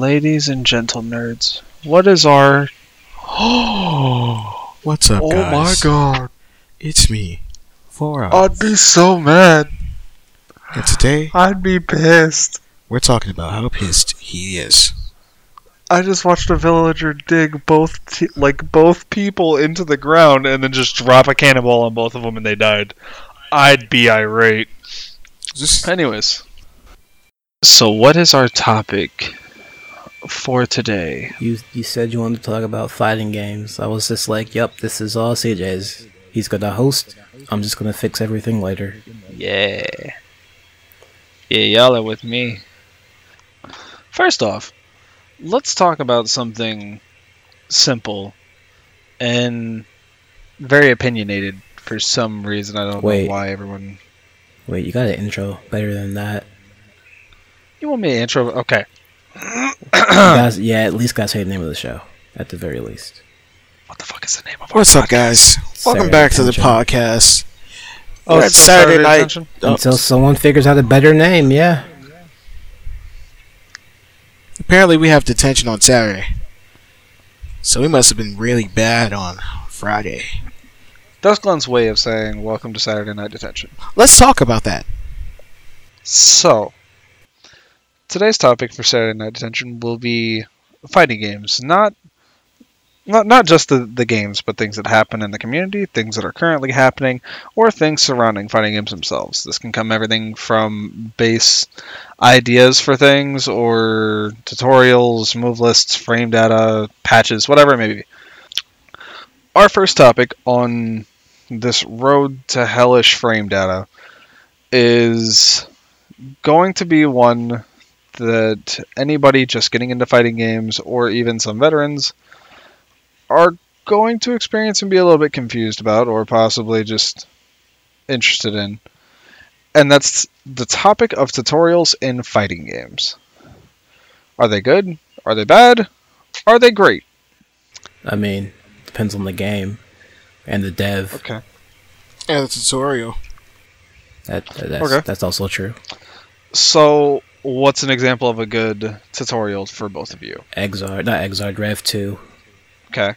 ladies and gentle nerds. What is our... Oh, what's up, guys? Oh my god. It's me, 4 hours. I'd be so mad. And today... I'd be pissed. We're talking about how pissed he is. I just watched a villager dig both people into the ground and then just drop a cannonball on both of them and they died. I'd be irate. Anyways. So what is our topic for today? You said you wanted to talk about fighting games. I was just like, yep, this is all CJ's. He's gonna host. I'm just gonna fix everything later. Yeah. Yeah, y'all are with me. First off, let's talk about something simple and very opinionated for some reason. I don't know why everyone... Wait, you got an intro better than that. You want me to intro? Okay. Guys, yeah, at least guys say the name of the show, at the very least. What the fuck is the name of our podcast? What's up, guys? Welcome back to the podcast. Oh, it's Saturday night. Until someone figures out a better name, yeah. Apparently we have detention on Saturday, so we must have been really bad on Friday. That's Glenn's way of saying welcome to Saturday Night Detention. Let's talk about that. So, today's topic for Saturday Night Detention will be fighting games. Not just the games, but things that happen in the community, things that are currently happening, or things surrounding fighting games themselves. This can come everything from base ideas for things, or tutorials, move lists, frame data, patches, whatever it may be. Our first topic on this road to hellish frame data is going to be one that anybody just getting into fighting games, or even some veterans, are going to experience and be a little bit confused about, or possibly just interested in. And that's the topic of tutorials in fighting games. Are they good? Are they bad? Are they great? I mean, depends on the game and the dev. Okay. And the tutorial. That's also true. So, what's an example of a good tutorial for both of you? Exar, Rev 2. Okay.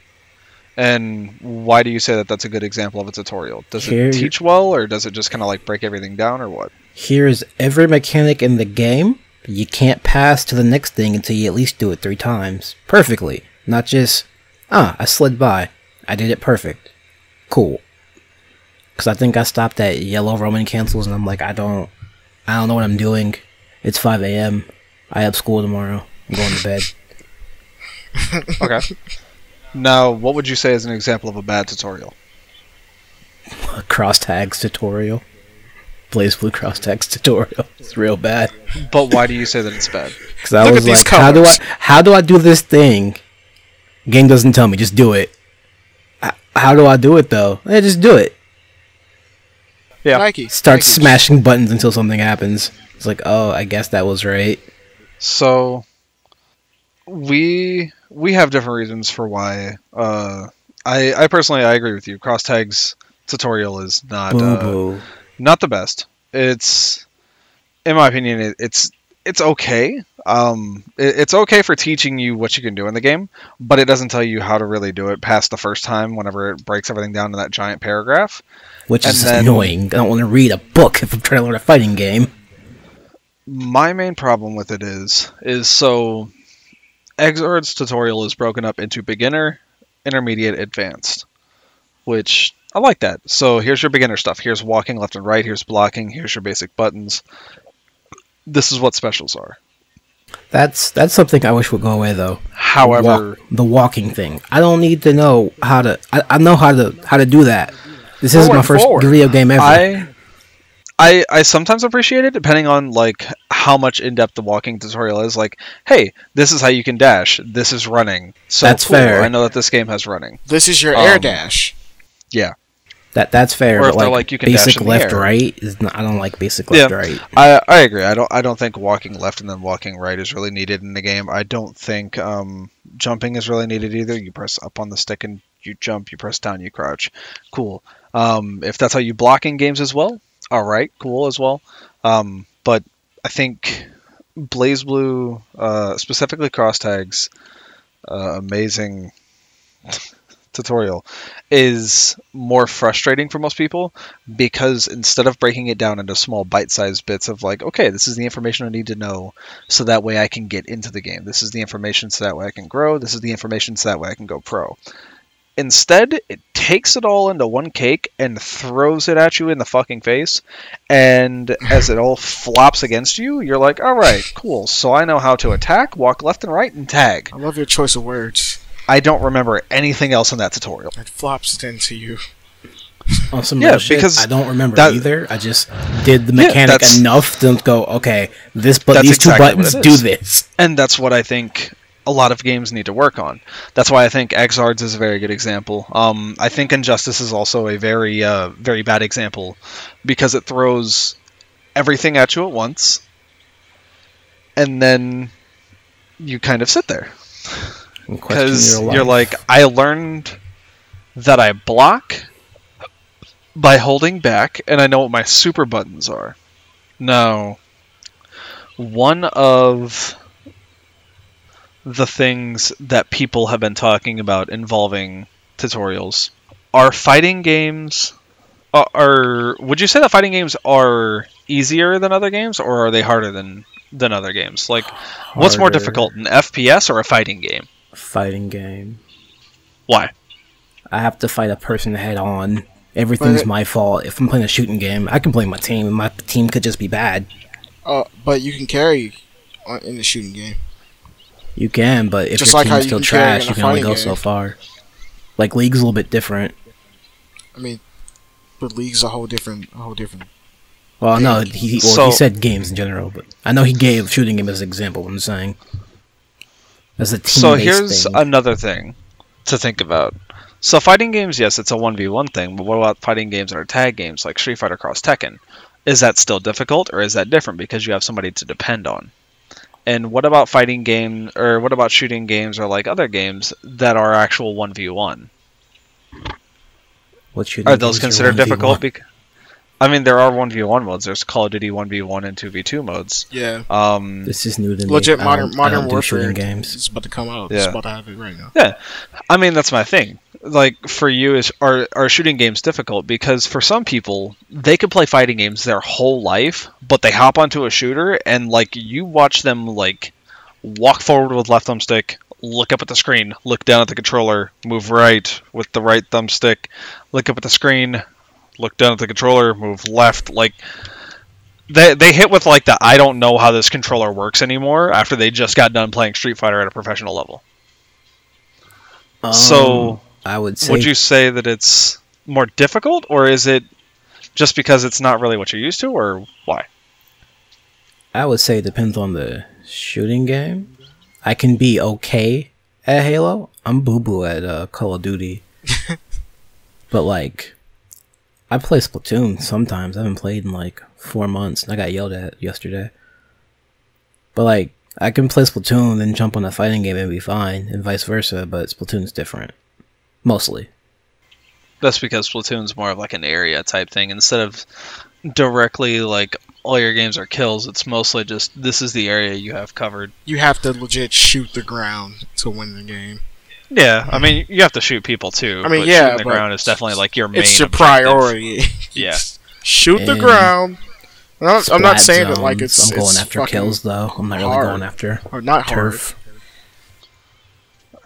And why do you say that that's a good example of a tutorial? Does it teach well, or does it just kind of like break everything down, or what? Here's every mechanic in the game. You can't pass to the next thing until you at least do it 3 times. Perfectly. Not just, I slid by. I did it perfect. Cool. Because I think I stopped at yellow Roman cancels, and I'm like, I don't know what I'm doing. It's 5 a.m. I have school tomorrow. I'm going to bed. Okay. Now, what would you say is an example of a bad tutorial? Cross Tag's tutorial. Blaze Blue Cross Tag's tutorial. It's real bad. But why do you say that it's bad? Because I was like, how do I do this thing? Game doesn't tell me. Just do it. How do I do it, though? Yeah, just do it. Yeah. Start smashing buttons until something happens. It's like, oh, I guess that was right. So, we have different reasons for why. I personally, I agree with you. Cross Tag's tutorial is not the best. It's, in my opinion, it's okay. It's okay for teaching you what you can do in the game, but it doesn't tell you how to really do it past the first time whenever it breaks everything down to that giant paragraph. Which is annoying. I don't want to read a book if I'm trying to learn a fighting game. My main problem with it is so... Xrd's tutorial is broken up into beginner, intermediate, advanced, which I like that. So here's your beginner stuff. Here's walking left and right. Here's blocking. Here's your basic buttons. This is what specials are. That's something I wish would go away, though. However, the walking thing. I don't need to know how to. I know how to do that. This isn't my first video game ever. I sometimes appreciate it, depending on like how much in-depth the walking tutorial is. Like, hey, this is how you can dash. This is running. So that's cool. Fair. I know that this game has running. This is your air dash. Yeah, that's fair. Or if they're like you can basic dash in left the air. Right. Is not, I don't like basic left right. I agree. I don't think walking left and then walking right is really needed in the game. I don't think jumping is really needed either. You press up on the stick and you jump. You press down. You crouch. Cool. If that's how you block in games as well. All right, cool as well. But I think Blaze Blue, specifically Cross Tag's amazing tutorial is more frustrating for most people, because instead of breaking it down into small bite-sized bits of like, okay, this is the information I need to know so that way I can get into the game, this is the information so that way I can grow, this is the information so that way I can go pro. Instead, it takes it all into one cake and throws it at you in the fucking face, and as it all flops against you, you're like, alright, cool, so I know how to attack, walk left and right, and tag. I love your choice of words. I don't remember anything else in that tutorial. It flops it into you. On some real shit, because I don't remember that, either. I just did the mechanic enough to go, okay, this but these exactly two buttons do this. And that's what I think a lot of games need to work on. That's why I think Xrd is a very good example. I think Injustice is also a very, very bad example, because it throws everything at you at once, and then you kind of sit there. Because you're like, I learned that I block by holding back, and I know what my super buttons are. Now, one of the things that people have been talking about involving tutorials are fighting games. Would you say that fighting games are easier than other games, or are they harder than other games? Like, what's more difficult, an FPS or a fighting game? Fighting game. Why? I have to fight a person head on. Everything's my fault. If I'm playing a shooting game, I can play my team, and my team could just be bad. But you can carry in the shooting game. You can, but if just your team's still trash, you can only go so far. Like, League's a little bit different. I mean, but League's a whole different. Well, no, he said games in general, but I know he gave shooting game as an example. I'm saying. So here's another thing to think about. So fighting games, yes, it's a 1v1 thing, but what about fighting games that are tag games, like Street Fighter X Tekken? Is that still difficult, or is that different because you have somebody to depend on? And what about fighting game, or what about shooting games, or like other games that are actual 1v1? Are those considered difficult? I mean, there are 1v1 modes. There's Call of Duty 1v1 and 2v2 modes. Yeah. This is new to me. Legit modern Warfare games. It's about to come out. Yeah. It's about to have it right now. Yeah. I mean, that's my thing. Like, for you, are shooting games difficult? Because for some people, they could play fighting games their whole life, but they hop onto a shooter, and, like, you watch them, like, walk forward with left thumbstick, look up at the screen, look down at the controller, move right with the right thumbstick, look up at the screen, look down at the controller, move left. Like, they hit with like the I don't know how this controller works anymore after they just got done playing Street Fighter at a professional level. So I would say, would you say that it's more difficult, or is it just because it's not really what you're used to, or why? I would say it depends on the shooting game. I can be okay at Halo. I'm boo-boo at Call of Duty. But like, I play Splatoon sometimes. I haven't played in like 4 months, and I got yelled at yesterday. But like, I can play Splatoon and then jump on a fighting game and be fine, and vice versa, but Splatoon's different. Mostly. That's because Splatoon's more of like an area type thing. Instead of directly like all your games are kills, it's mostly just this is the area you have covered. You have to legit shoot the ground to win the game. Yeah, I mean, you have to shoot people too. I mean, but shooting the ground is definitely like your main. It's your priority. Yeah, shoot the ground. I'm not saying that like it's. I'm going after kills though. I'm not really going after turf.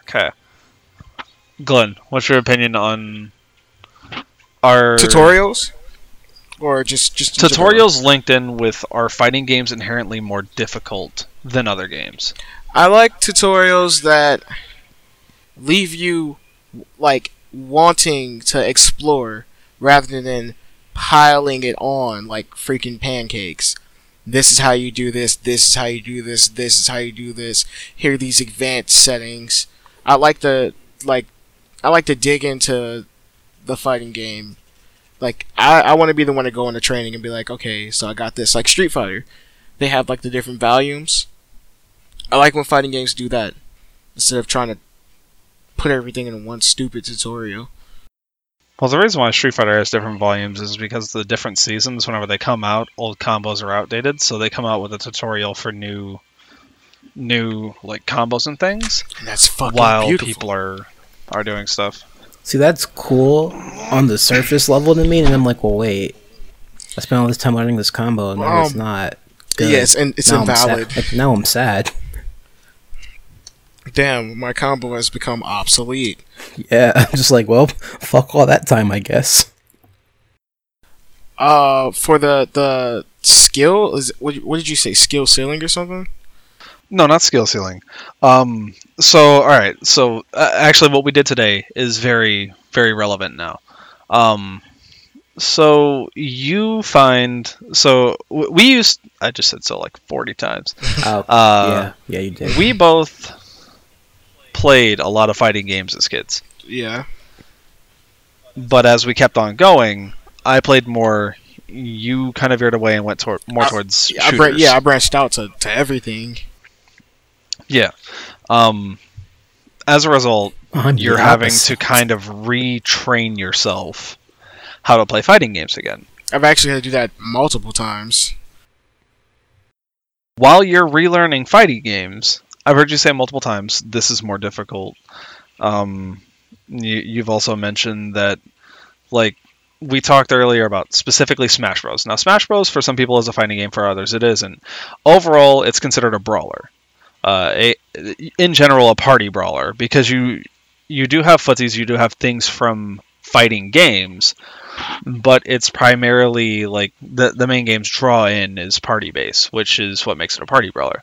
Okay, Glenn, what's your opinion on our tutorials, or just tutorials linked in with are fighting games inherently more difficult than other games? I like tutorials that leave you like wanting to explore rather than piling it on like freaking pancakes. This is how you do this, this is how you do this, this is how you do this, here are these advanced settings. I like to dig into the fighting game. Like I want to be the one to go into training and be like, okay, so I got this. Like Street Fighter, they have like the different volumes. I like when fighting games do that instead of trying to put everything in one stupid tutorial. Well, the reason why Street Fighter has different volumes is because the different seasons, whenever they come out, old combos are outdated, so they come out with a tutorial for new like combos and things. That's fucking while beautiful. People are doing stuff. See, that's cool on the surface level to me, and I'm like, well, wait, I spent all this time learning this combo, and now it's not good. Yes, and it's now invalid. Now I'm sad. Damn, my combo has become obsolete. Yeah, I'm just like, well, fuck all that time, I guess. For the skill, is what did you say, skill ceiling or something? No, not skill ceiling. Actually what we did today is very, very relevant now. I just said so like 40 times. Yeah, you did. We both played a lot of fighting games as kids. Yeah. But as we kept on going, I played more. You kind of veered away and went towards shooters. I branched out to everything. Yeah. As a result, you're having to kind of retrain yourself how to play fighting games again. I've actually had to do that multiple times. While you're relearning fighting games, I've heard you say multiple times, this is more difficult. You've also mentioned that, like, we talked earlier about specifically Smash Bros. Now, Smash Bros. For some people is a fighting game, for others it isn't. Overall, it's considered a brawler. In general, a party brawler, because you do have footsies, you do have things from fighting games, but it's primarily like the main game's draw in is party base, which is what makes it a party brawler.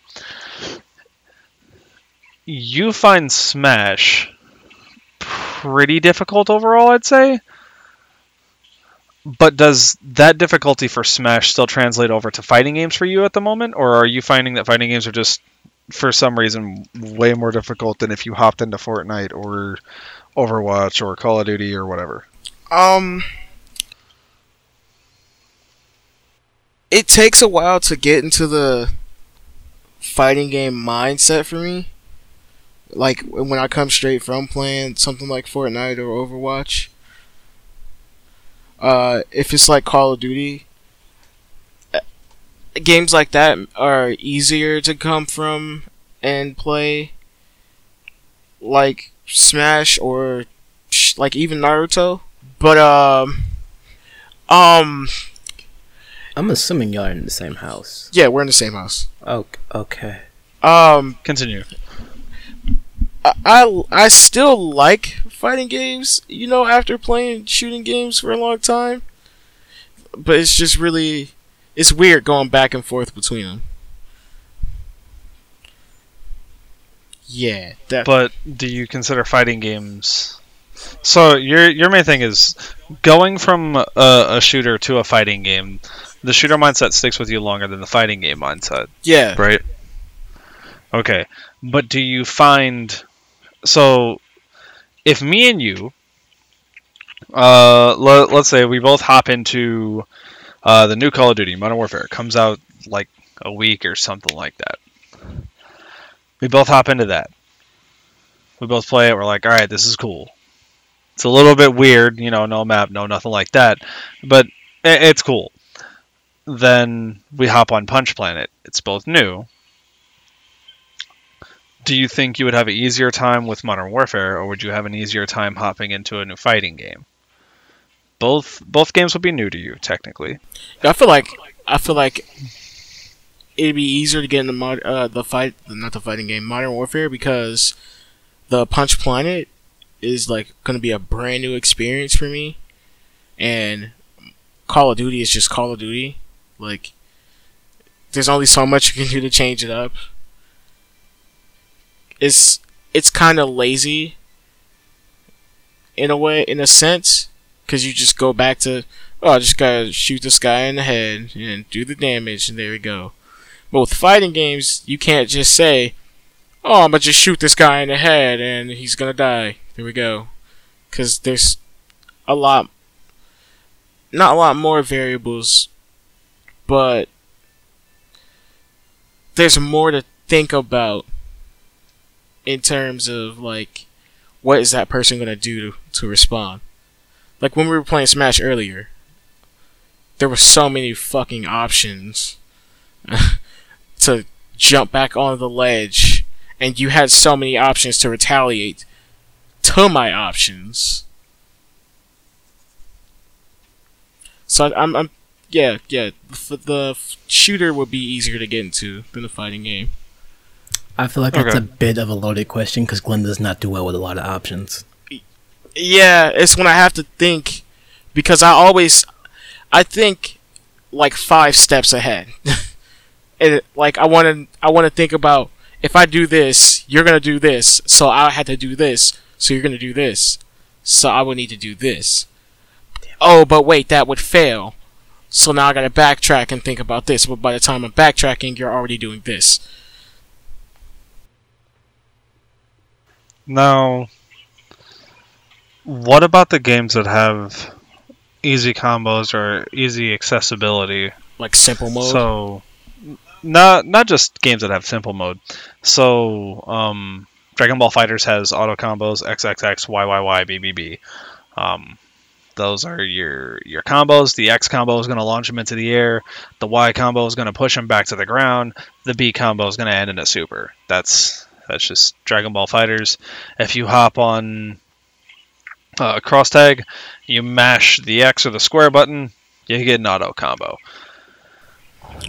You find Smash pretty difficult overall, I'd say. But does that difficulty for Smash still translate over to fighting games for you at the moment, or are you finding that fighting games are just, for some reason, way more difficult than if you hopped into Fortnite or Overwatch or Call of Duty or whatever? It takes a while to get into the fighting game mindset for me. Like, when I come straight from playing something like Fortnite or Overwatch. If it's like Call of Duty, games like that are easier to come from and play. Like Smash or like even Naruto. But I'm assuming y'all are in the same house. Yeah, we're in the same house. Okay. Continue. I still like fighting games, you know, after playing shooting games for a long time. But it's just really, it's weird going back and forth between them. Yeah, that. But do you consider fighting games? So your main thing is going from a shooter to a fighting game. The shooter mindset sticks with you longer than the fighting game mindset. Yeah. Right? Okay. But do you find, so if me and you, let's say we both hop into the new Call of Duty, Modern Warfare. It comes out like a week or something like that. We both hop into that. We both play it. We're like, all right, this is cool. It's a little bit weird, you know, no map, no nothing like that. But it's cool. Then we hop on Punch Planet. It's both new. Do you think you would have an easier time with Modern Warfare, or would you have an easier time hopping into a new fighting game? Both games would be new to you, technically. Yeah, I feel like it'd be easier to get into Modern Warfare, because the Punch Planet is like going to be a brand new experience for me, and Call of Duty is just Call of Duty. Like, there's only so much you can do to change it up. It's kind of lazy in a way, in a sense, because you just go back to, oh, I just gotta shoot this guy in the head and do the damage, and there we go. But with fighting games, you can't just say, oh, I'm gonna just shoot this guy in the head and he's gonna die. There we go. Because there's not a lot more variables, but there's more to think about in terms of, like, what is that person going to do to respond? Like when we were playing Smash earlier, there were so many fucking options to jump back on the ledge, and you had so many options to retaliate to my options. So I'm yeah. The shooter would be easier to get into than a fighting game. I feel like that's a bit of a loaded question because Glenn does not do well with a lot of options. Yeah, it's when I have to think, because I think like 5 steps ahead. And like I want to think about, if I do this, you're gonna do this, so I had to do this, so you're gonna do this, so I would need to do this. Oh, but wait, that would fail. So now I gotta backtrack and think about this. But by the time I'm backtracking, you're already doing this. Now, what about the games that have easy combos or easy accessibility? Like simple mode? So, not just games that have simple mode. So, Dragon Ball FighterZ has auto combos, XXX, YYY, BBB. Those are your combos. The X combo is going to launch them into the air. The Y combo is going to push them back to the ground. The B combo is going to end in a super. That's just Dragon Ball FighterZ. If you hop on Cross Tag, you mash the X or the square button, you get an auto combo.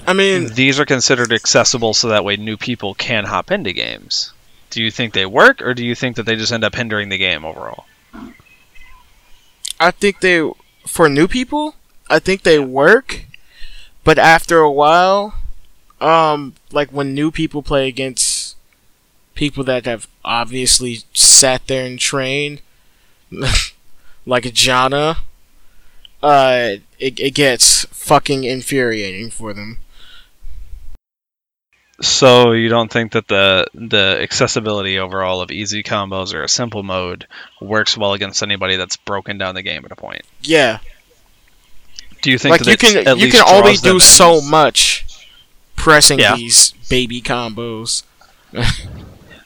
I mean, these are considered accessible so that way new people can hop into games. Do you think they work, or do you think that they just end up hindering the game overall? I think they, for new people, I think they work, but after a while, like when new people play against people that have obviously sat there and trained, like Jana, it gets fucking infuriating for them. So you don't think that the accessibility overall of easy combos or a simple mode works well against anybody that's broken down the game at a point? Yeah. Do you think like that you can only do so much pressing these baby combos?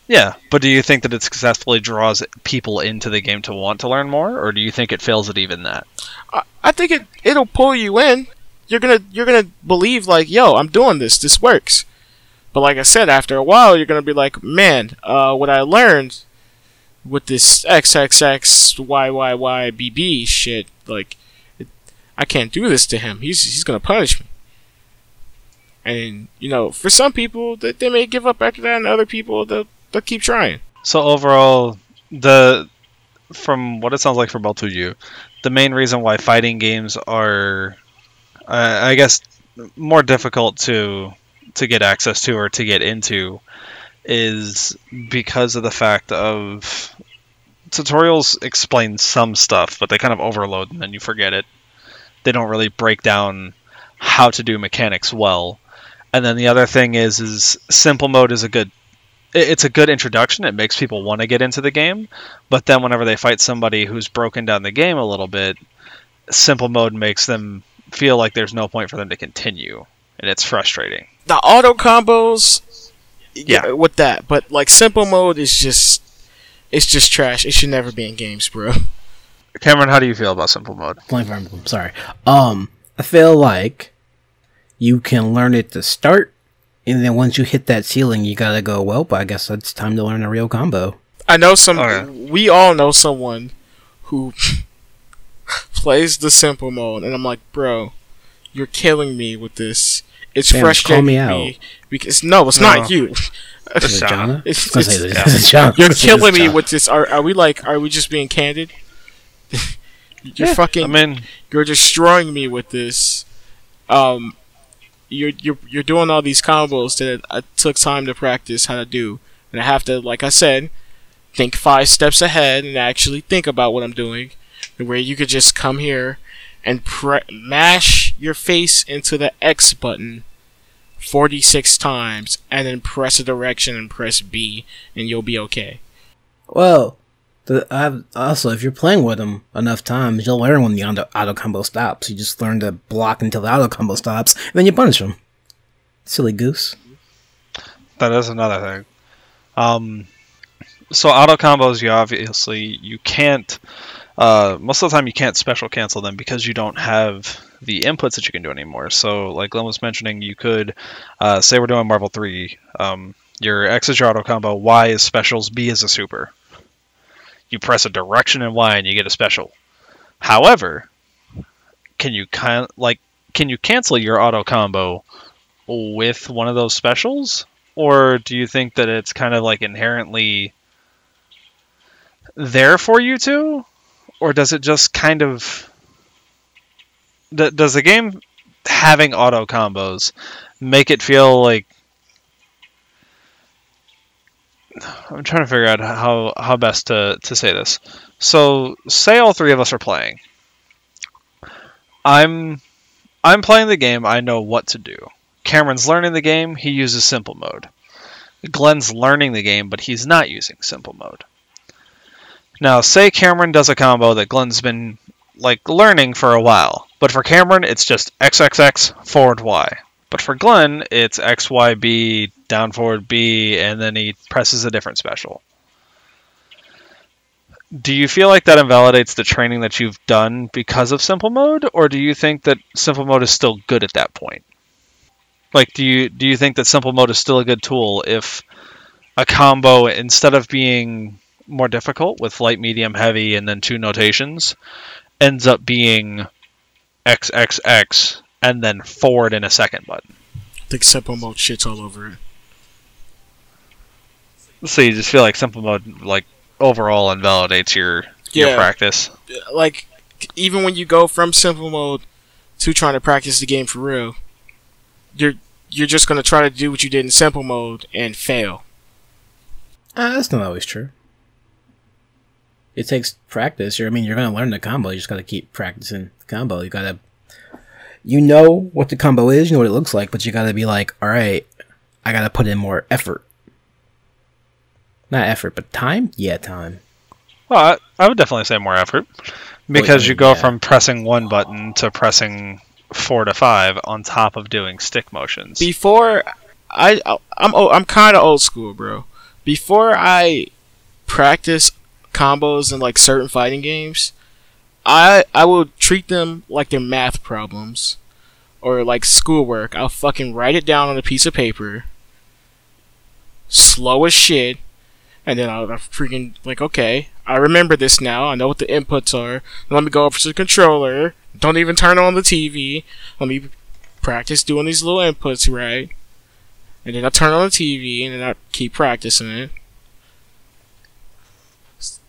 Yeah, but do you think that it successfully draws people into the game to want to learn more, or do you think it fails at even that? I think it'll pull you in. You're gonna believe like, yo, I'm doing this. This works. But like I said, after a while, you're going to be like, man, what I learned with this XXX, YYY, BB shit, like, I can't do this to him. He's going to punish me. And, you know, for some people, they may give up after that, and other people, they'll keep trying. So overall, from what it sounds like for both of you, the main reason why fighting games are, I guess, more difficult to get access to or to get into is because of the fact of tutorials explain some stuff, but they kind of overload and then you forget it. They don't really break down how to do mechanics well. And then the other thing is simple mode is a good introduction. It makes people want to get into the game, but then whenever they fight somebody who's broken down the game a little bit, simple mode makes them feel like there's no point for them to continue. And it's frustrating. The auto combos, yeah, with that. But like simple mode is just trash. It should never be in games, bro. Cameron, how do you feel about simple mode? Playing Fire Emblem, sorry. I feel like you can learn it to start, and then once you hit that ceiling, you gotta go, well, but I guess it's time to learn a real combo. I know we all know someone who plays the simple mode, and I'm like, bro, you're killing me with this. It's frustrating me because no, it's not you. It's Jana. You're killing me with this. Are we like? Are we just being candid? Fucking. I mean, you're destroying me with this. You're doing all these combos that I took time to practice how to do, and I have to, like I said, think 5 steps ahead and actually think about what I'm doing. Where you could just come here and mash your face into the X button 46 times, and then press a direction and press B, and you'll be okay. Well, also, if you're playing with them enough times, you'll learn when the auto combo stops. You just learn to block until the auto combo stops, and then you punish them. Silly goose. That is another thing. So auto combos, you can't Most of the time you can't special cancel them because you don't have the inputs that you can do anymore. So like Glenn was mentioning, you could say we're doing Marvel 3. Your X is your auto combo, Y is specials, B is a super. You press a direction in Y and you get a special. However, can you cancel your auto combo with one of those specials? Or do you think that it's kind of like inherently there for you to? Or does it just kind of... Does the game having auto combos make it feel like... I'm trying to figure out how best to say this. So, say all three of us are playing. I'm playing the game. I know what to do. Cameron's learning the game. He uses simple mode. Glenn's learning the game, but he's not using simple mode. Now, say Cameron does a combo that Glenn's been learning for a while. But for Cameron, it's just XXX forward Y. But for Glenn, it's XYB down forward B, and then he presses a different special. Do you feel like that invalidates the training that you've done because of simple mode, or do you think that simple mode is still good at that point? Like, do you think that simple mode is still a good tool if a combo, instead of being more difficult with light, medium, heavy, and then two notations, ends up being XXX and then forward in a second button? I think simple mode shits all over it. So you just feel like simple mode overall invalidates your practice? Like, even when you go from simple mode to trying to practice the game for real, you're just going to try to do what you did in simple mode and fail. That's not always true. It takes practice. You're going to learn the combo. You just got to keep practicing the combo. You got to... You know what the combo is, you know what it looks like, but you gotta be like, alright, I gotta put in more effort. Not effort, but time? Yeah, time. Well, I would definitely say more effort. Because you go from pressing one button to pressing 4 to 5 on top of doing stick motions. Before, I'm kind of old school, bro. Before I practice combos in certain fighting games, I will treat them like they're math problems or like schoolwork. I'll fucking write it down on a piece of paper, slow as shit, and then I'll freaking okay, I remember this now. I know what the inputs are. Let me go over to the controller. Don't even turn on the TV. Let me practice doing these little inputs right, and then I turn on the TV and then I keep practicing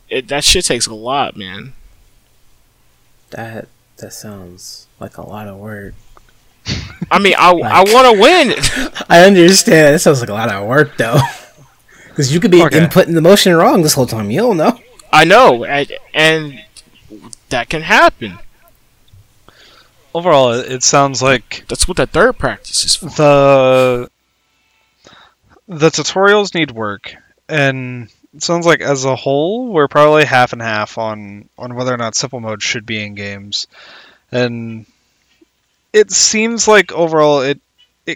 it. That shit takes a lot, man. That sounds like a lot of work. I mean, I want to win. I understand. That sounds like a lot of work, though. Because you could be inputting the motion wrong this whole time. You don't know. I know, and that can happen. Overall, it sounds like... That's what that third practice is for. The tutorials need work, and... It sounds like, as a whole, we're probably half and half on whether or not simple mode should be in games. And it seems like, overall, it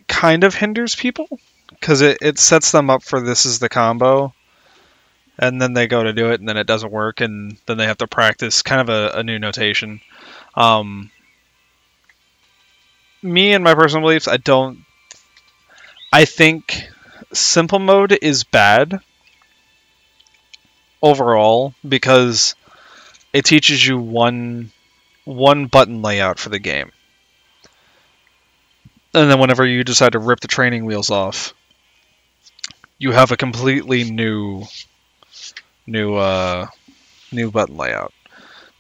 kind of hinders people. Because it sets them up for this is the combo. And then they go to do it, and then it doesn't work. And then they have to practice kind of a new notation. Me and my personal beliefs, I think simple mode is bad. Overall, because it teaches you one button layout for the game. And then whenever you decide to rip the training wheels off, you have a completely new button layout.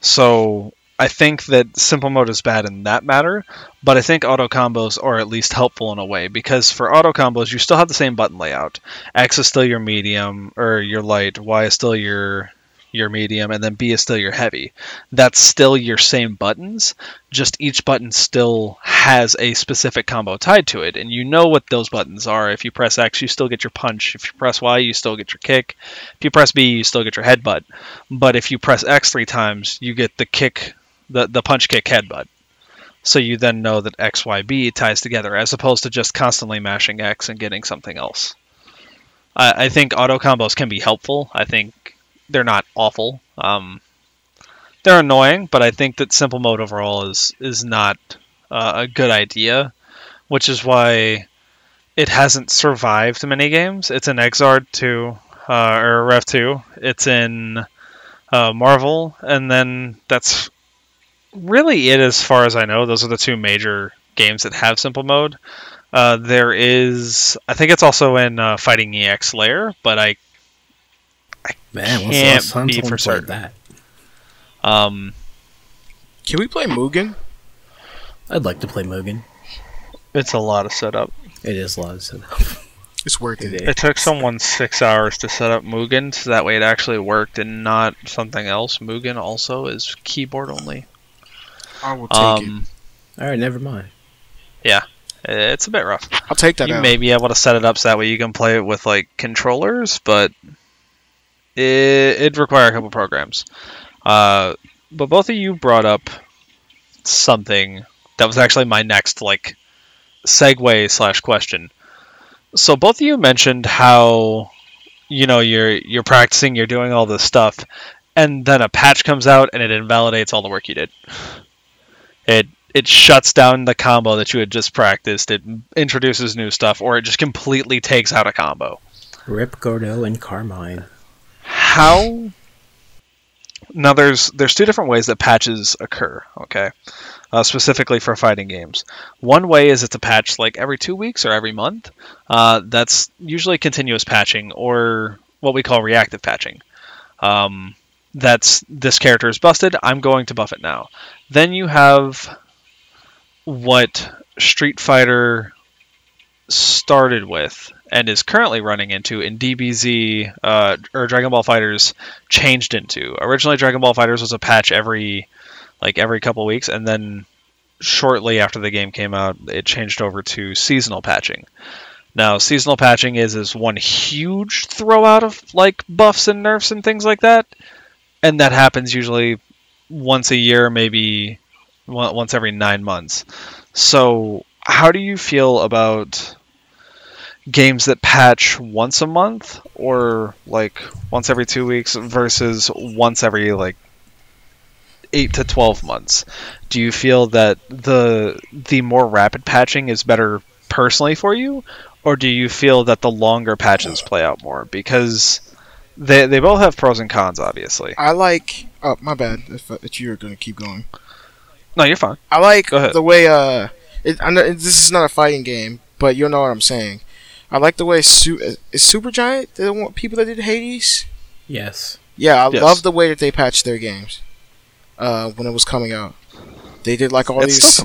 So I think that simple mode is bad in that matter, but I think auto combos are at least helpful in a way, because for auto combos, you still have the same button layout. X is still your medium, or your light, Y is still your medium, and then B is still your heavy. That's still your same buttons, just each button still has a specific combo tied to it, and you know what those buttons are. If you press X, you still get your punch. If you press Y, you still get your kick. If you press B, you still get your headbutt. But if you press X 3 times, you get the kick... The punch, kick, headbutt. So you then know that XYB ties together, as opposed to just constantly mashing X and getting something else. I think auto combos can be helpful. I think they're not awful. they're annoying, but I think that simple mode overall is not a good idea, which is why it hasn't survived many games. It's in Xrd 2, or Rev 2. It's in Marvel, and then that's really it as far as I know. Those are the two major games that have simple mode. There is, I think it's also in Fighting EX Layer, but I can't be for certain. That. Can we play Mugen? I'd like to play Mugen. It's a lot of setup. It is a lot of setup. It's working. It took someone 6 hours to set up Mugen, so that way it actually worked and not something else. Mugen also is keyboard only. I will take it. All right, never mind. Yeah, it's a bit rough. I'll take that. You may be able to set it up so that way you can play it with like controllers, but it'd require a couple programs. But both of you brought up something that was actually my next like segue / question. So both of you mentioned how, you know, you're practicing, you're doing all this stuff, and then a patch comes out and it invalidates all the work you did. It shuts down the combo that you had just practiced. It introduces new stuff, or it just completely takes out a combo. Rip Gordo and Carmine. How? Now, there's two different ways that patches occur, okay? Specifically for fighting games. One way is it's a patch like every 2 weeks or every month. That's usually continuous patching, or what we call reactive patching. That's, this character is busted, I'm going to buff it now. Then you have what Street Fighter started with and is currently running into, and DBZ or Dragon Ball FighterZ changed into. Originally, Dragon Ball FighterZ was a patch every couple weeks, and then shortly after the game came out, it changed over to seasonal patching. Now, seasonal patching is one huge throwout of like buffs and nerfs and things like that, and that happens usually once a year, maybe once every 9 months. So, how do you feel about games that patch once a month or like once every 2 weeks versus once every like 8 to 12 months? Do you feel that the more rapid patching is better personally for you, or do you feel that the longer patches play out more? Because they both have pros and cons, obviously. I like... Oh, my bad. If you're going to keep going. No, you're fine. I like the way... this is not a fighting game, but you'll know what I'm saying. I like the way is Supergiant the people that did Hades? Yes. Yeah, I love the way that they patched their games when it was coming out. They did like all these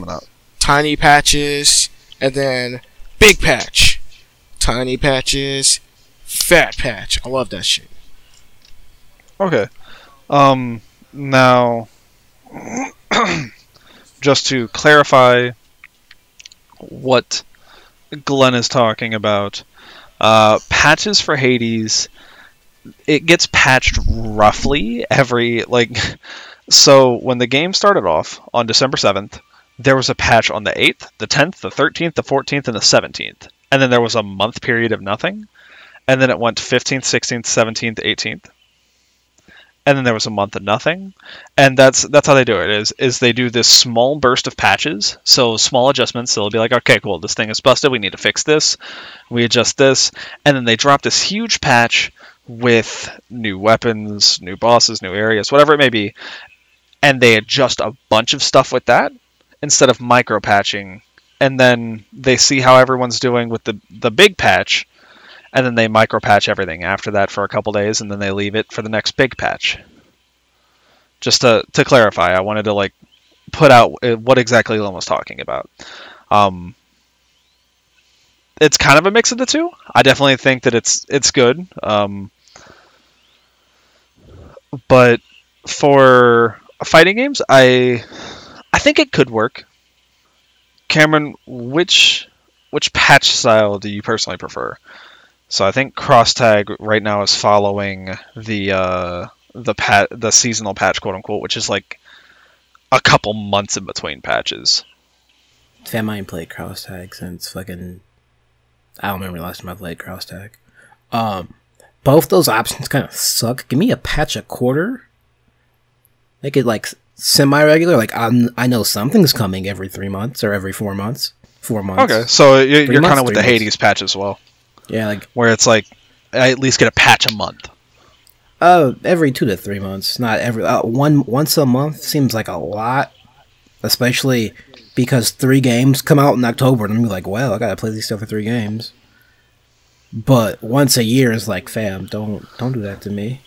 tiny patches, and then big patch, tiny patches, fat patch. I love that shit. Okay. Now, just to clarify what Glenn is talking about, patches for Hades, it gets patched roughly every, like, so when the game started off on December 7th, there was a patch on the 8th, the 10th, the 13th, the 14th, and the 17th. And then there was a month period of nothing. And then it went 15th, 16th, 17th, 18th. And then there was a month of nothing, and that's how they do it. Is they do this small burst of patches, so small adjustments. So they'll be like, okay, cool, this thing is busted. We need to fix this. We adjust this, and then they drop this huge patch with new weapons, new bosses, new areas, whatever it may be, and they adjust a bunch of stuff with that instead of micro patching. And then they see how everyone's doing with the big patch. And then they micro-patch everything after that for a couple days, and then they leave it for the next big patch. Just to clarify, I wanted to like put out what exactly Lynn was talking about. It's kind of a mix of the two. I definitely think that it's good. But for fighting games, I think it could work. Cameron, which patch style do you personally prefer? So I think Cross Tag right now is following the seasonal patch, quote unquote, which is like a couple months in between patches. Fam, I ain't played Cross Tag since fucking I don't remember the last time I played Cross Tag. Both those options kind of suck. Give me a patch a quarter, Make it like semi-regular. Like I know something's coming every 3 months or every 4 months. 4 months. Okay, so you're kind of with the Hades patch as well. Yeah, like where it's like I at least get a patch a month. Every 2 to 3 months, not every once a month seems like a lot, especially because 3 games come out in October, and I'm like, well, I gotta play these stuff for 3 games. But once a year is like, fam, don't do that to me.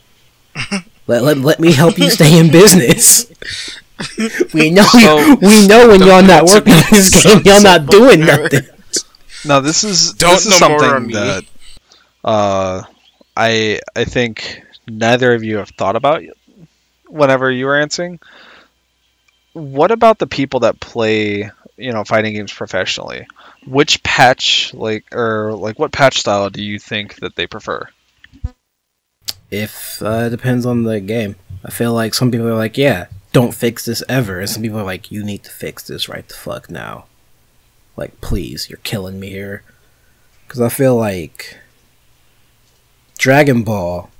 Let me help you stay in business. We know when y'all not working on this game, y'all not doing nothing. No, this is something that I think neither of you have thought about whenever you were answering. What about the people that play, fighting games professionally? Which patch, what patch style do you think that they prefer? It depends on the game. I feel like some people are like, yeah, don't fix this ever. And some people are like, you need to fix this right the fuck now. Like, please, you're killing me here. Because I feel like Dragon Ball,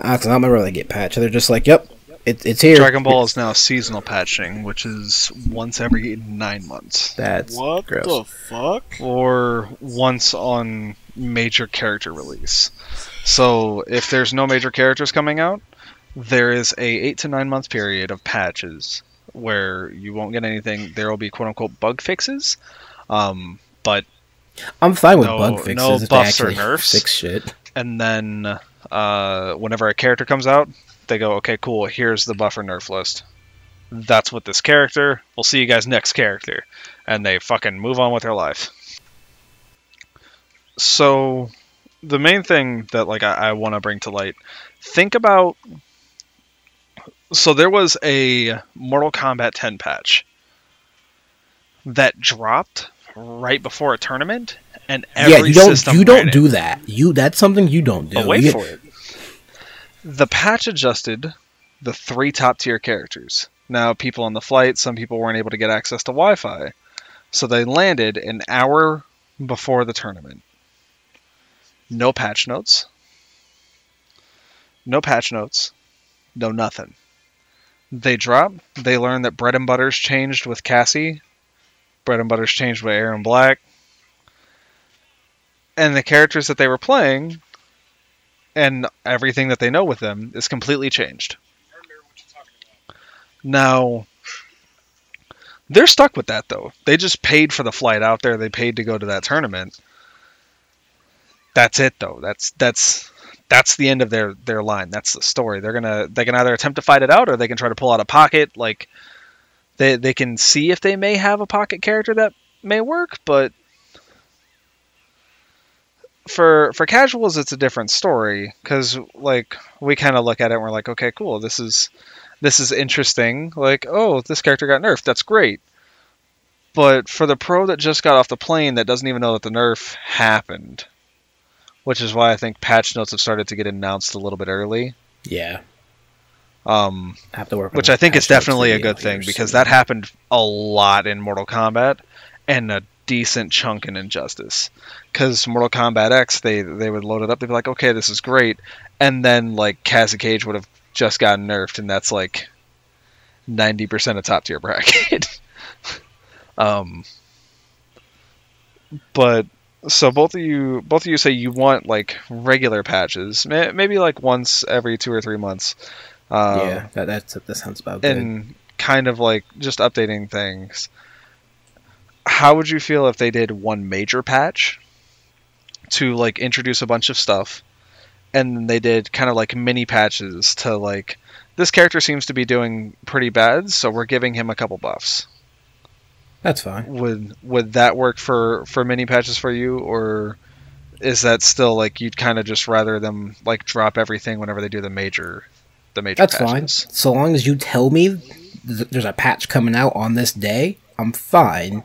I don't remember they get patched. They're just like, yep, it's here. Dragon Ball is now seasonal patching, which is once every 9 months. That's what gross. The fuck? Or once on major character release. So if there's no major characters coming out, there is a 8 to 9 month period of patches where you won't get anything. There will be quote unquote bug fixes, but I'm fine with bug fixes. No buffs or nerfs. Fix shit. And then whenever a character comes out, they go, okay, cool. Here's the buff or nerf list. That's with this character. We'll see you guys next character, and they fucking move on with their life. So the main thing that I want to bring to light, think about. So there was a Mortal Kombat 10 patch that dropped right before a tournament, and every system you don't do that. That's something you don't do. But wait for it. The patch adjusted the 3 top tier characters. Now people on the flight, some people weren't able to get access to Wi-Fi, so they landed an hour before the tournament. No patch notes. No patch notes. No nothing. They drop. They learn that Bread and Butter's changed with Cassie. Bread and Butter's changed with Aaron Black. And the characters that they were playing and everything that they know with them is completely changed. I remember what you're talking about. Now, they're stuck with that, though. They just paid for the flight out there. They paid to go to that tournament. That's it, though. That's the end of their line. That's the story. They can either attempt to fight it out, or they can try to pull out a pocket. Like they can see if they may have a pocket character that may work, but for casuals, it's a different story because we kind of look at it and we're like, okay, cool. This is interesting. Like, oh, this character got nerfed. That's great. But for the pro that just got off the plane that doesn't even know that the nerf happened. Which is why I think patch notes have started to get announced a little bit early. Yeah. I have to work. Which I think is definitely a good thing because that happened a lot in Mortal Kombat and a decent chunk in Injustice. Because Mortal Kombat X, they would load it up. They'd be like, okay, this is great. And then Cassie Cage would have just gotten nerfed, and that's 90% of top tier bracket. But. So both of you say you want regular patches, maybe once every 2 or 3 months. Yeah, that sounds about good. And kind of just updating things. How would you feel if they did one major patch to introduce a bunch of stuff, and then they did kind of mini patches to this character seems to be doing pretty bad, so we're giving him a couple buffs. That's fine. Would that work for mini patches for you, or is that still you'd kind of just rather them drop everything whenever they do the major patches? That's fine. So long as you tell me there's a patch coming out on this day, I'm fine.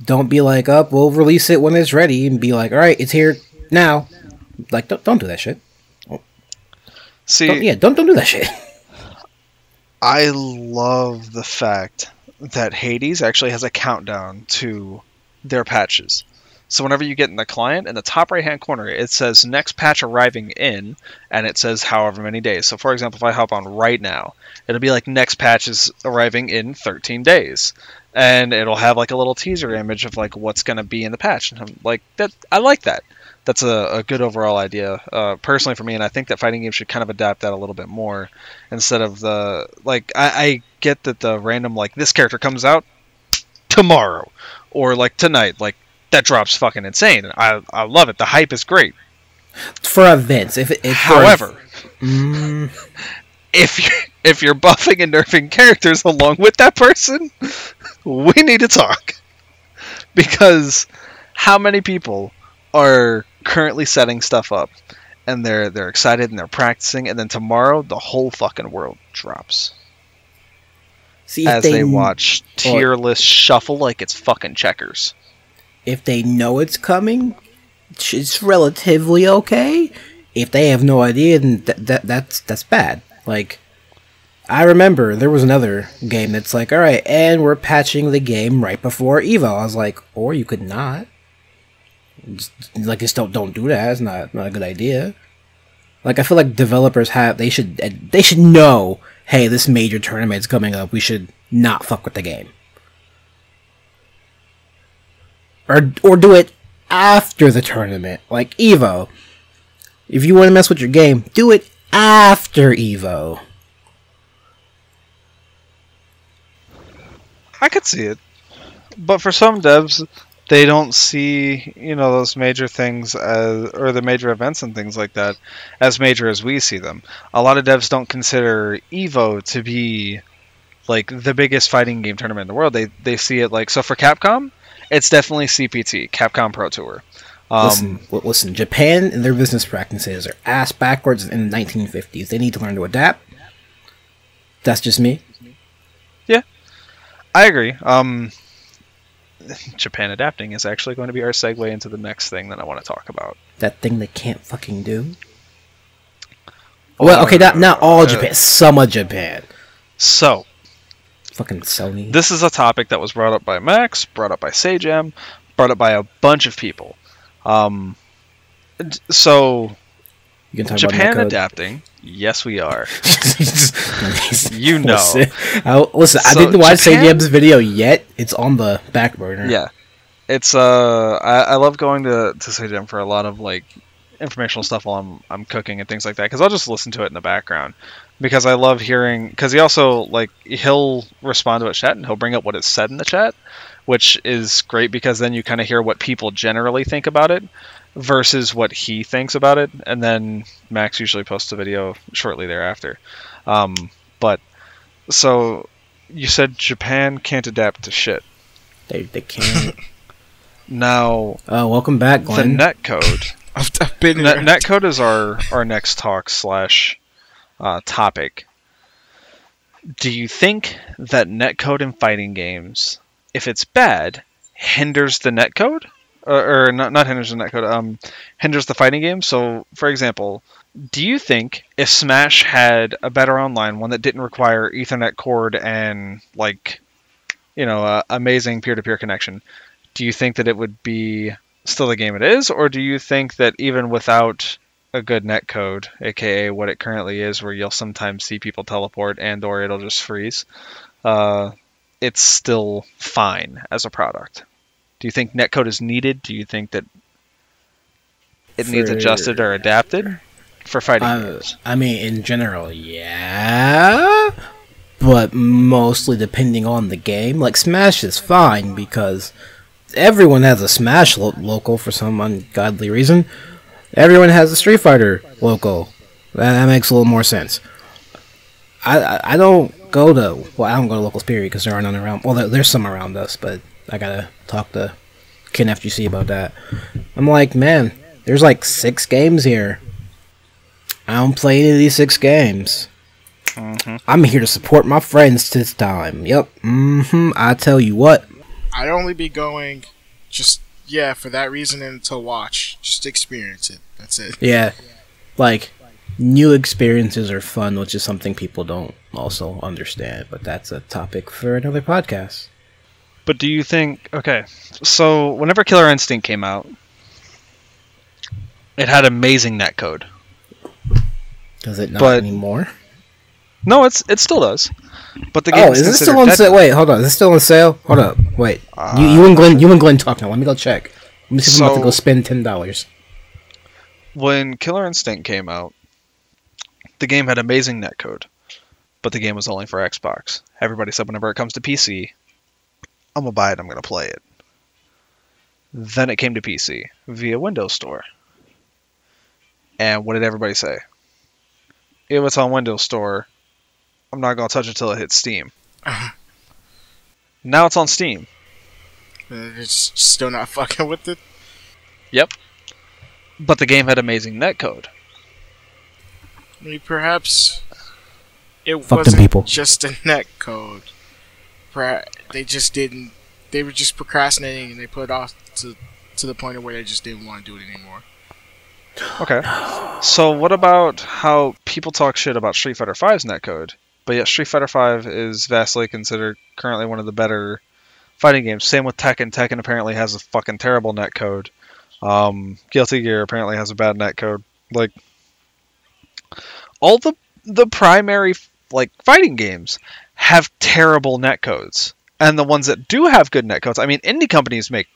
Don't be like, "Up, we'll release it when it's ready," and be like, "All right, it's here now." Don't do that shit. Don't do that shit. I love the fact that Hades actually has a countdown to their patches. So whenever you get in the client, in the top right-hand corner, it says next patch arriving in, and it says however many days. So for example, if I hop on right now, it'll be like next patch is arriving in 13 days. And it'll have like a little teaser image of like what's going to be in the patch. And I'm like, that, I like that. That's a good overall idea, personally for me, and I think that fighting games should kind of adapt that a little bit more instead of the, like, I get that the random, like, this character comes out tomorrow, or, like, tonight, like, that drops fucking insane. I love it. The hype is great. For events. If you're buffing and nerfing characters along with that person, we need to talk. Because how many people are currently setting stuff up, and they're excited and they're practicing, and then tomorrow the whole fucking world drops. See, as they watch tier list shuffle like it's fucking checkers. If they know it's coming, it's relatively okay. If they have no idea, then that's bad. Like, I remember there was another game that's like, all right, and we're patching the game right before Evo. I was like, or you could not. Like, just don't do that. It's not a good idea. Like, I feel like developers they should know, hey, this major tournament's coming up, we should not fuck with the game, or do it after the tournament. Like Evo, if you want to mess with your game, do it after Evo. I could see it, but for some devs, they don't see, you know, those major things as, or the major events and things like that as major as we see them. A lot of devs don't consider Evo to be like the biggest fighting game tournament in the world. They see it like, so for Capcom, it's definitely CPT, Capcom Pro Tour. Listen, Japan and their business practices are ass backwards in the 1950s. They need to learn to adapt. That's just me. Yeah, I agree. Japan adapting is actually going to be our segue into the next thing that I want to talk about. That thing they can't fucking do? Well, okay, not all Japan. Some of Japan. So. Fucking Sony. This is a topic that was brought up by Max, brought up by Sajam, brought up by a bunch of people. So, you can talk Japan about adapting. Yes, we are. You know. Listen, I didn't watch Sajam's video yet. It's on the back burner. Yeah. It's, I love going to Sajam for a lot of, like, informational stuff while I'm cooking and things like that, because I'll just listen to it in the background. Because I love hearing, because he also, like, he'll respond to a chat and he'll bring up what is said in the chat, which is great because then you kind of hear what people generally think about it versus what he thinks about it. And then Max usually posts a video shortly thereafter. But so you said Japan can't adapt to shit. They can't. Now, welcome back, Glenn. The netcode. I've been here. Netcode is our next talk / topic. Do you think that netcode in fighting games, if it's bad, hinders the netcode? Or not hinders the netcode, hinders the fighting game? So, for example, do you think if Smash had a better online, one that didn't require Ethernet cord and, like, you know, amazing peer-to-peer connection, do you think that it would be still the game it is? Or do you think that even without a good netcode, aka what it currently is, where you'll sometimes see people teleport and or it'll just freeze, it's still fine as a product? Do you think netcode is needed? Do you think that it needs adjusted or adapted for fighting games? I mean, in general, yeah, but mostly depending on the game. Like, Smash is fine because everyone has a Smash local for some ungodly reason. Everyone has a Street Fighter local. That makes a little more sense. I don't go to... Well, I don't go to locals, period, because there aren't none around... Well, there's some around us, but I gotta talk to Ken FGC about that. I'm like, man, there's like 6 games here. I don't play any of these 6 games. Mm-hmm. I'm here to support my friends this time. Yep. Mm-hmm. I tell you what. I'd only be going just, yeah, for that reason and to watch. Just experience it. That's it. Yeah. Like, new experiences are fun, which is something people don't also understand, but that's a topic for another podcast. But do you think... Okay, so whenever Killer Instinct came out, it had amazing netcode. Does it not anymore? No, it still does. But the game is still on sale. Wait, hold on. Is it still on sale? Hold up. Wait. You and Glenn talk now. Let me go check. Let me see if I'm about to go spend $10. When Killer Instinct came out, the game had amazing netcode, but the game was only for Xbox. Everybody said whenever it comes to PC, I'm going to buy it, I'm going to play it. Then it came to PC via Windows Store. And what did everybody say? If it's on Windows Store, I'm not going to touch it until it hits Steam. Now it's on Steam. It's still not fucking with it? Yep. But the game had amazing netcode. I mean, perhaps it wasn't just a netcode. They just didn't... They were just procrastinating and they put it off to the point of where they just didn't want to do it anymore. Okay. So what about how people talk shit about Street Fighter V's netcode, but yet Street Fighter V is vastly considered currently one of the better fighting games. Same with Tekken. Tekken apparently has a fucking terrible netcode. Guilty Gear apparently has a bad netcode. Like, all the primary like fighting games have terrible netcodes. And the ones that do have good netcodes, I mean, indie companies make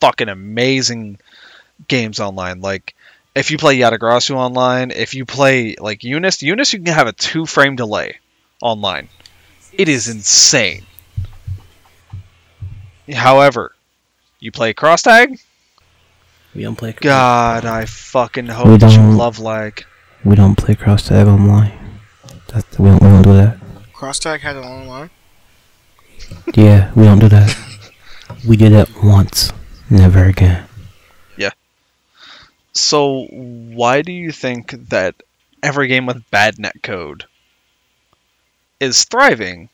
fucking amazing games online. Like, if you play Yadagrasu online, if you play, like, Unis, you can have a 2-frame delay online. It is insane. However, you play Cross Tag? We don't play Cross Tag. God, I fucking hope that you love lag. We don't play Cross Tag online. We don't do that. Cross Tag had it online? Yeah, we don't do that. We did it once. Never again. Yeah. So, why do you think that every game with bad netcode is thriving,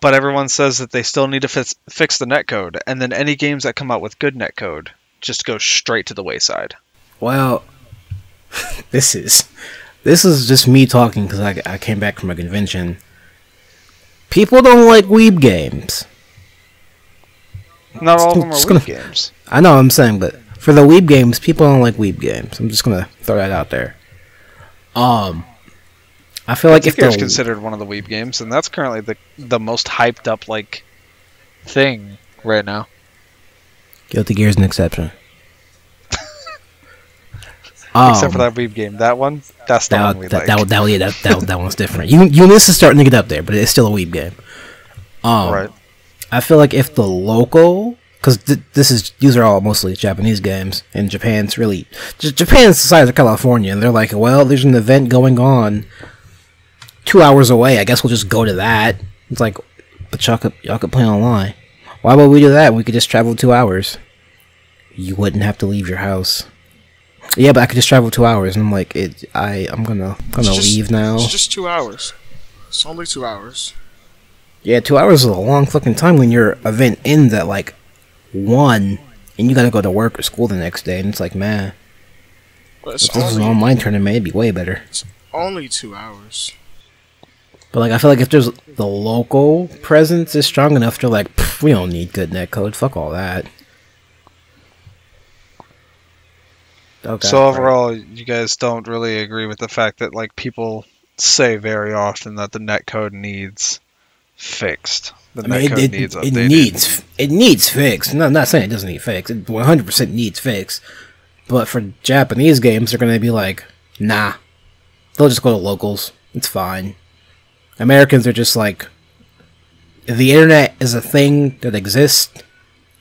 but everyone says that they still need to fix the netcode, and then any games that come out with good netcode just go straight to the wayside? Well, this is just me talking because I came back from a convention. People don't like weeb games. Not all of them are weeb games. I know what I'm saying, but for the weeb games, people don't like weeb games. I'm just gonna throw that out there. I feel like if they're considered one of the weeb games, and that's currently the most hyped up like thing right now. Guilty Gear is an exception. Except for that weeb game, that one, that's the one we like. That one's different. Unis is starting to get up there, but it's still a weeb game. Right. I feel like if the local, because these are all mostly Japanese games, and Japan's really Japan's the size of California, and they're like, well, there's an event going on 2 hours away. I guess we'll just go to that. It's like, but y'all could play online. Why would we do that? We could just travel 2 hours. You wouldn't have to leave your house. Yeah, but I could just travel 2 hours, and I'm like, I'm gonna leave now. It's just 2 hours. It's only 2 hours. Yeah, 2 hours is a long fucking time when your event ends at like 1, and you gotta go to work or school the next day, and it's like, man, well, if this is an online tournament, it'd be way better. It's only 2 hours. But like, I feel like if there's the local presence is strong enough, they're like, we don't need good netcode. Fuck all that. Okay, so overall, right. You guys don't really agree with the fact that like people say very often that the netcode needs fixed. It needs fixed. No, I'm not saying it doesn't need fixed. It 100% needs fixed. But for Japanese games, they're going to be like, nah. They'll just go to locals. It's fine. Americans are just like, if the internet is a thing that exists,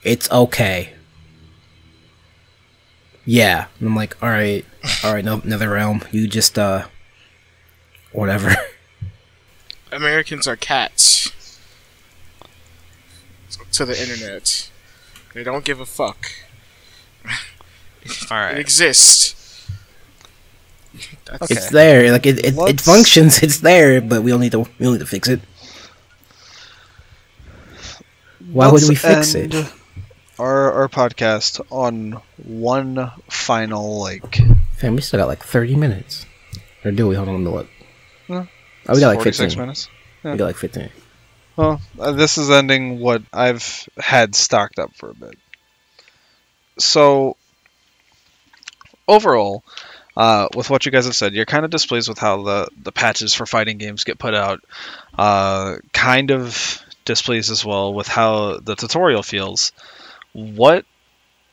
it's okay. Yeah, and I'm like, all right, no, NetherRealm, you just whatever. Americans are cats to the internet. They don't give a fuck. All right, it exists. Okay. It's there, like it functions. It's there, but we don't need to fix it. Why would we fix it? Our podcast on one final like. Damn, we still got like 30 minutes, or do we? Hold on, let me look. No, we got like 15 minutes. Yeah. We got like 15. Well, this is ending what I've had stocked up for a bit. So, overall, with what you guys have said, you're kind of displeased with how the patches for fighting games get put out. Kind of displeased as well with how the tutorial feels. What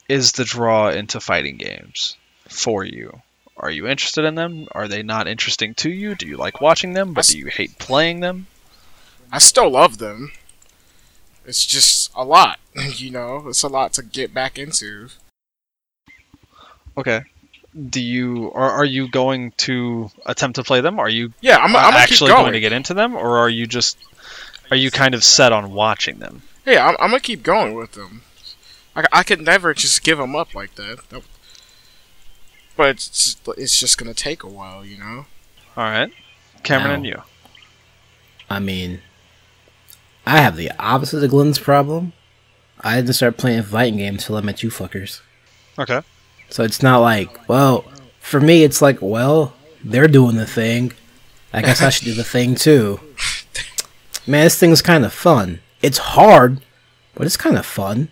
is the draw into fighting games for you? Are you interested in them? Are they not interesting to you? Do you like watching them, but do you hate playing them? I still love them. It's just a lot, you know? It's a lot to get back into. Okay. Do you... Are you going to attempt to play them? Are you I'm actually going to get into them? Or are you just... Are you kind of set on watching them? Yeah, I'm going to keep going with them. I could never just give them up like that. But it's just going to take a while, you know? Alright. Cameron and you. I mean... I have the opposite of Glenn's problem. I didn't start playing fighting games till I met you fuckers. Okay. So it's not like, well, for me it's like, well, they're doing the thing. I guess I should do the thing too. Man, this thing's kind of fun. It's hard, but it's kind of fun.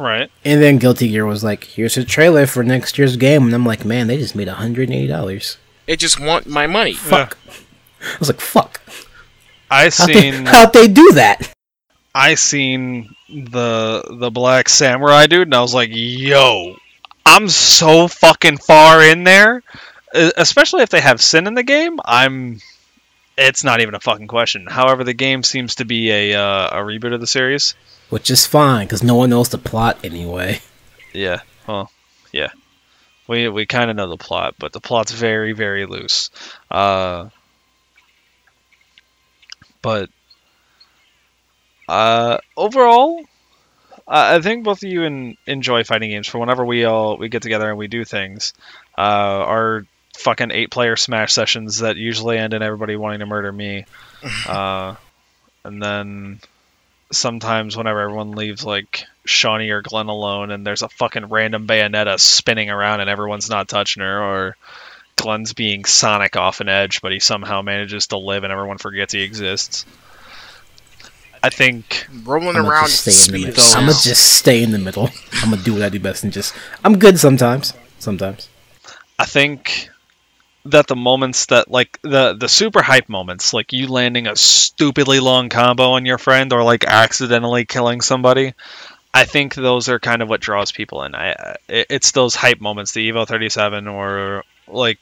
Right. And then Guilty Gear was like, here's a trailer for next year's game. And I'm like, man, they just made $180. They just want my money. Fuck. Yeah. I was like, fuck. How'd they do that? I seen the Black Samurai dude, and I was like, yo, I'm so fucking far in there. Especially if they have Sin in the game, it's not even a fucking question. However, the game seems to be a reboot of the series. Which is fine, because no one knows the plot anyway. Yeah, well, yeah. We kind of know the plot, but the plot's very, very loose. But overall, I think both of you enjoy fighting games. For whenever we get together and we do things, our fucking 8-player Smash sessions that usually end in everybody wanting to murder me, and then sometimes whenever everyone leaves, like Shawnee or Glenn alone, and there's a fucking random Bayonetta spinning around and everyone's not touching her, or Glenn's being Sonic off an edge, but he somehow manages to live and everyone forgets he exists. I think... rolling around... I'm going to just stay in the middle. I'm going to do what I do best and just... I'm good sometimes. Sometimes. I think that the moments that, like, the super hype moments, like you landing a stupidly long combo on your friend or, like, accidentally killing somebody... I think those are kind of what draws people in. It's those hype moments, the Evo 37 or like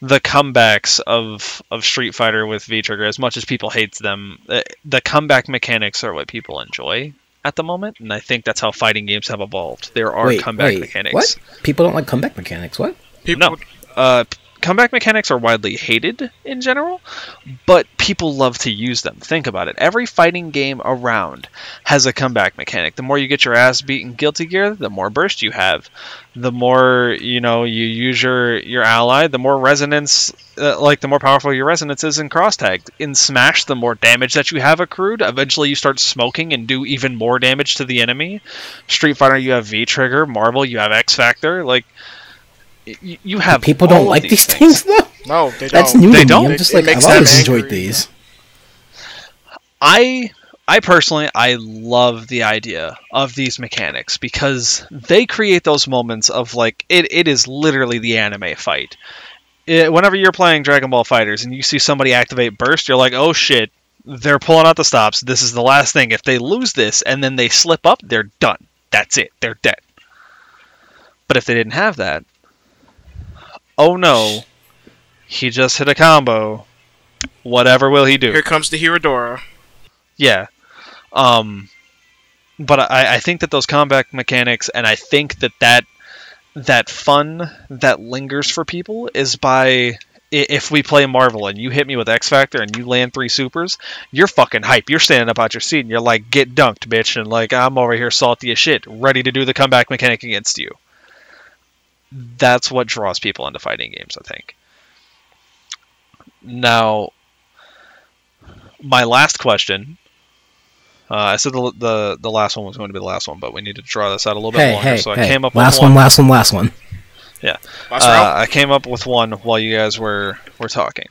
the comebacks of Street Fighter with V-Trigger. As much as people hate them, the comeback mechanics are what people enjoy at the moment, and I think that's how fighting games have evolved. There are comeback mechanics. What? People don't like comeback mechanics. What? People... No. Comeback mechanics are widely hated in general, but people love to use them. Think about it. Every fighting game around has a comeback mechanic. The more you get your ass beat in Guilty Gear, the more burst you have. The more, you know, you use your ally, the more resonance, the more powerful your resonance is in Cross Tag. In Smash, the more damage that you have accrued. Eventually, you start smoking and do even more damage to the enemy. Street Fighter, you have V-Trigger. Marvel, you have X-Factor. Like... you have... people don't like these things though. No, they don't. That's new to me. I'm just like, I've always enjoyed these. I personally, I love the idea of these mechanics because they create those moments of like it is literally the anime fight. Whenever you're playing Dragon Ball FighterZ and you see somebody activate burst, you're like, oh shit, they're pulling out the stops. This is the last thing. If they lose this and then they slip up, they're done. That's it. They're dead. But if they didn't have that, oh no, he just hit a combo. Whatever will he do? Here comes the Hiradora. Yeah. But I think that those combat mechanics, and I think that fun that lingers for people is by... if we play Marvel and you hit me with X-Factor and you land 3 supers, you're fucking hype. You're standing up out your seat and you're like, get dunked, bitch. And like, I'm over here salty as shit, ready to do the comeback mechanic against you. That's what draws people into fighting games, I think. Now, my last question... I said the last one was going to be the last one, but we need to draw this out a little bit longer. I came up with one. Last one. Yeah. I came up with one while you guys were talking.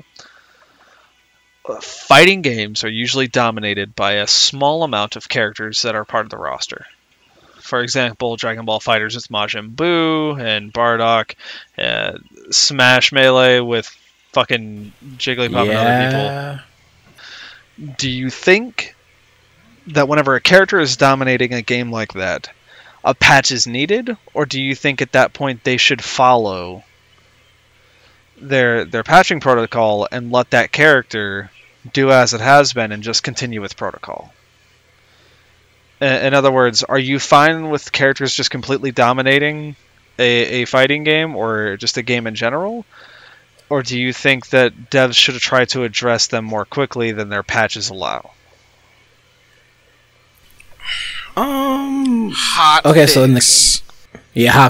fighting games are usually dominated by a small amount of characters that are part of the roster. For example, Dragon Ball FighterZ with Majin Buu and Bardock, Smash Melee with fucking Jigglypuff and other people. Do you think that whenever a character is dominating a game like that, a patch is needed, or do you think at that point they should follow their patching protocol and let that character do as it has been and just continue with protocol? In other words, are you fine with characters just completely dominating a fighting game or just a game in general? Or do you think that devs should try to address them more quickly than their patches allow? Hot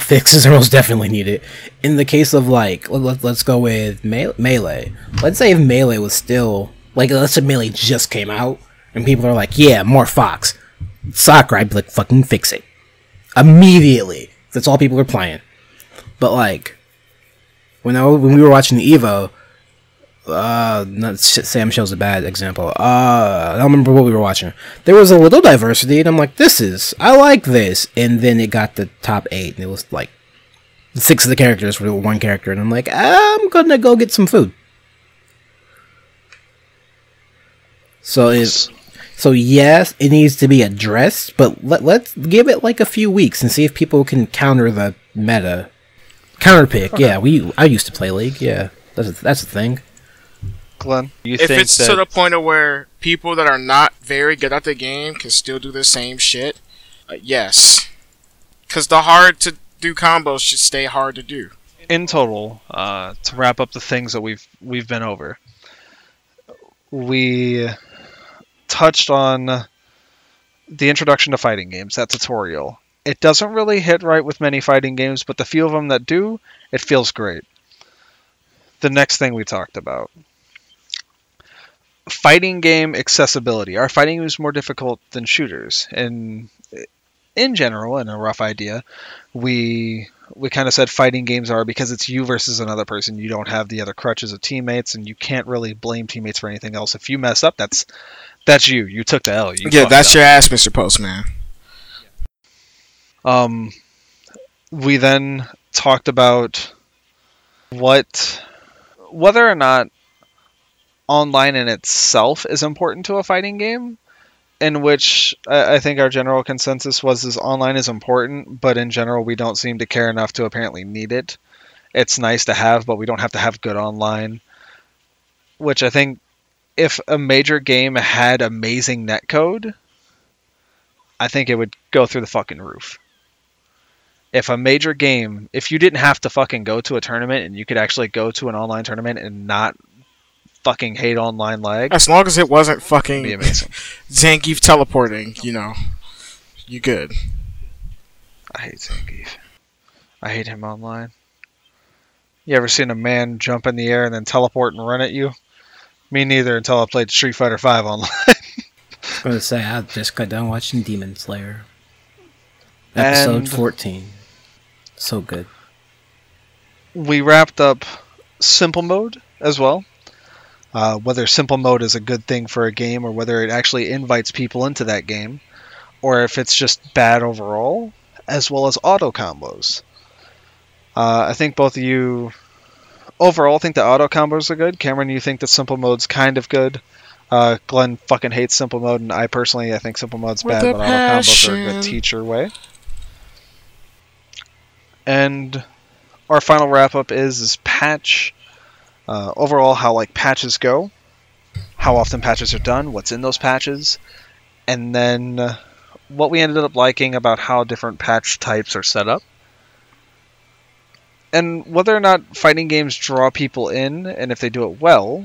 fixes are most definitely needed. In the case of, like, let's go with Melee. Let's say if Melee was still, like, let's say Melee just came out and people are like, yeah, more Fox. I'd be like, fucking fix it. Immediately. That's all people are playing. But, like, when we were watching the Evo, Sam Show's a bad example. I don't remember what we were watching. There was a little diversity, and I'm like, I like this. And then it got the top 8, and it was like 6 of the characters were one character, and I'm like, I'm gonna go get some food. So yes, it needs to be addressed, but let's give it like a few weeks and see if people can counter the meta. Counterpick, okay. I used to play League, that's a thing. Glenn, to the point of where people that are not very good at the game can still do the same shit, yes. Because the hard-to-do combos should stay hard to do. In total, to wrap up the things that we've been over, we touched on the introduction to fighting games, that tutorial. It doesn't really hit right with many fighting games, but the few of them that do, it feels great. The next thing we talked about. Fighting game accessibility. Are fighting games more difficult than shooters? And in general, in a rough idea, we kind of said fighting games are because it's you versus another person. You don't have the other crutches of teammates, and you can't really blame teammates for anything else. If you mess up, that's you. You took the L. That's your ass, Mr. Postman. We then talked about whether or not online in itself is important to a fighting game, in which I think our general consensus was online is important, but in general we don't seem to care enough to apparently need it. It's nice to have, but we don't have to have good online, which I think if a major game had amazing netcode, I think it would go through the fucking roof. If a major game, if you didn't have to fucking go to a tournament and you could actually go to an online tournament and not fucking hate online lag. As long as it wasn't fucking Zangief teleporting, you good. I hate Zangief. I hate him online. You ever seen a man jump in the air and then teleport and run at you? Me neither until I played Street Fighter V online. I was going to say, I just got done watching Demon Slayer. Episode 14. So good. We wrapped up Simple Mode as well. Whether Simple Mode is a good thing for a game, or whether it actually invites people into that game, or if it's just bad overall, as well as auto combos. I think both of you overall think that auto combos are good. Cameron, you think that Simple Mode's kind of good. Glenn fucking hates Simple Mode, and I personally, I think Simple Mode's bad, but all the combos are a good teacher way. And our final wrap-up is patch. Overall, how, like, patches go, how often patches are done, what's in those patches, and then what we ended up liking about how different patch types are set up. And whether or not fighting games draw people in, and if they do it well.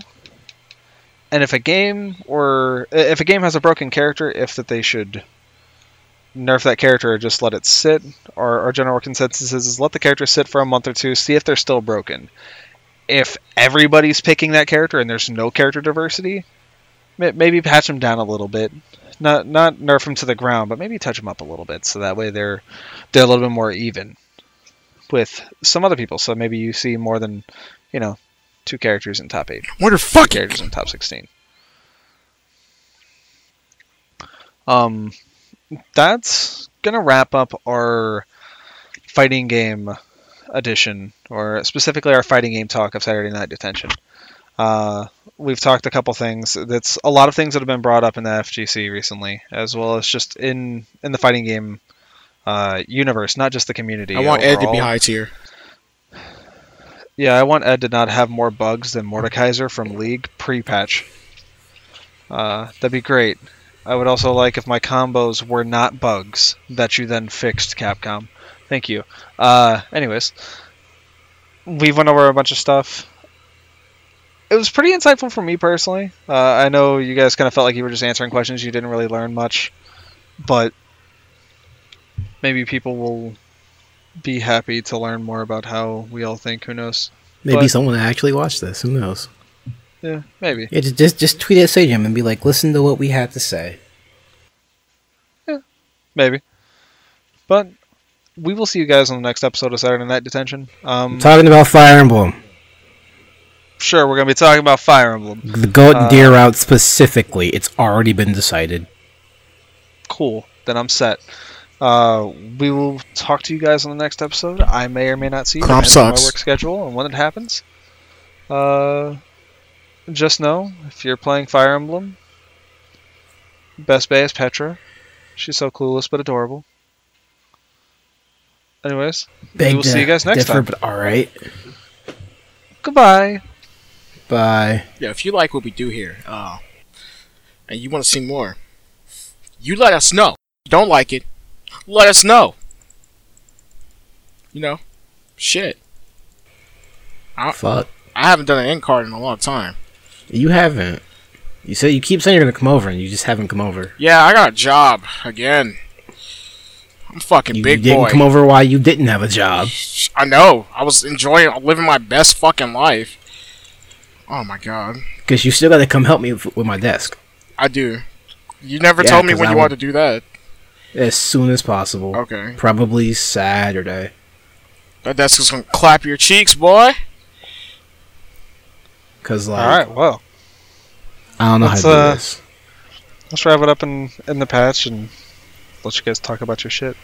And if a game has a broken character, if that they should nerf that character or just let it sit. Our general consensus is let the character sit for a month or two, see if they're still broken. If everybody's picking that character and there's no character diversity, maybe patch them down a little bit. Not nerf them to the ground, but maybe touch them up a little bit so that way they're a little bit more even with some other people. So maybe you see more than 2 characters in top 8. 2 characters in top 16. That's gonna wrap up our fighting game edition, or specifically our fighting game talk of Saturday Night Detention. We've talked a couple things. That's a lot of things that have been brought up in the FGC recently, as well as just in the fighting game universe, not just the community. I want overall. Ed to be high tier. Yeah, I want Ed to not have more bugs than Mordekaiser from League pre-patch. That'd be great. I would also like if my combos were not bugs that you then fixed, Capcom. Thank you. Anyways, we went over a bunch of stuff. It was pretty insightful for me personally. I know you guys kind of felt like you were just answering questions. You didn't really learn much, but maybe people will be happy to learn more about how we all think. Who knows? Maybe someone actually watched this. Who knows? Yeah, maybe. Yeah, just tweet at Sajim and be like, listen to what we had to say. Yeah, maybe. But we will see you guys on the next episode of Saturday Night Detention. I'm talking about Fire Emblem. Sure, we're going to be talking about Fire Emblem. The Goat and Deer route specifically. It's already been decided. Cool. Then I'm set. We will talk to you guys on the next episode. I may or may not see you. Crop sucks. My work schedule and when it happens. Just know, if you're playing Fire Emblem, best bae is Petra. She's so clueless but adorable. Anyways, we will see you guys next time. But all right. Goodbye. Bye. Yeah, if you like what we do here, and you want to see more, you let us know. If you don't like it, let us know. You know, shit. Fuck. I haven't done an end card in a long time. You haven't. You said you keep saying you're gonna come over, and you just haven't come over. Yeah, I got a job again. I'm fucking big boy. You didn't come over while you didn't have a job. I know. I was living my best fucking life. Oh my god. Because you still gotta come help me with my desk. I do. You never told me when you wanted to do that. As soon as possible. Okay. Probably Saturday. That desk is gonna clap your cheeks, boy. Cause like, all right, well, I don't know how to do this. Let's wrap it up in the patch and let you guys talk about your shit.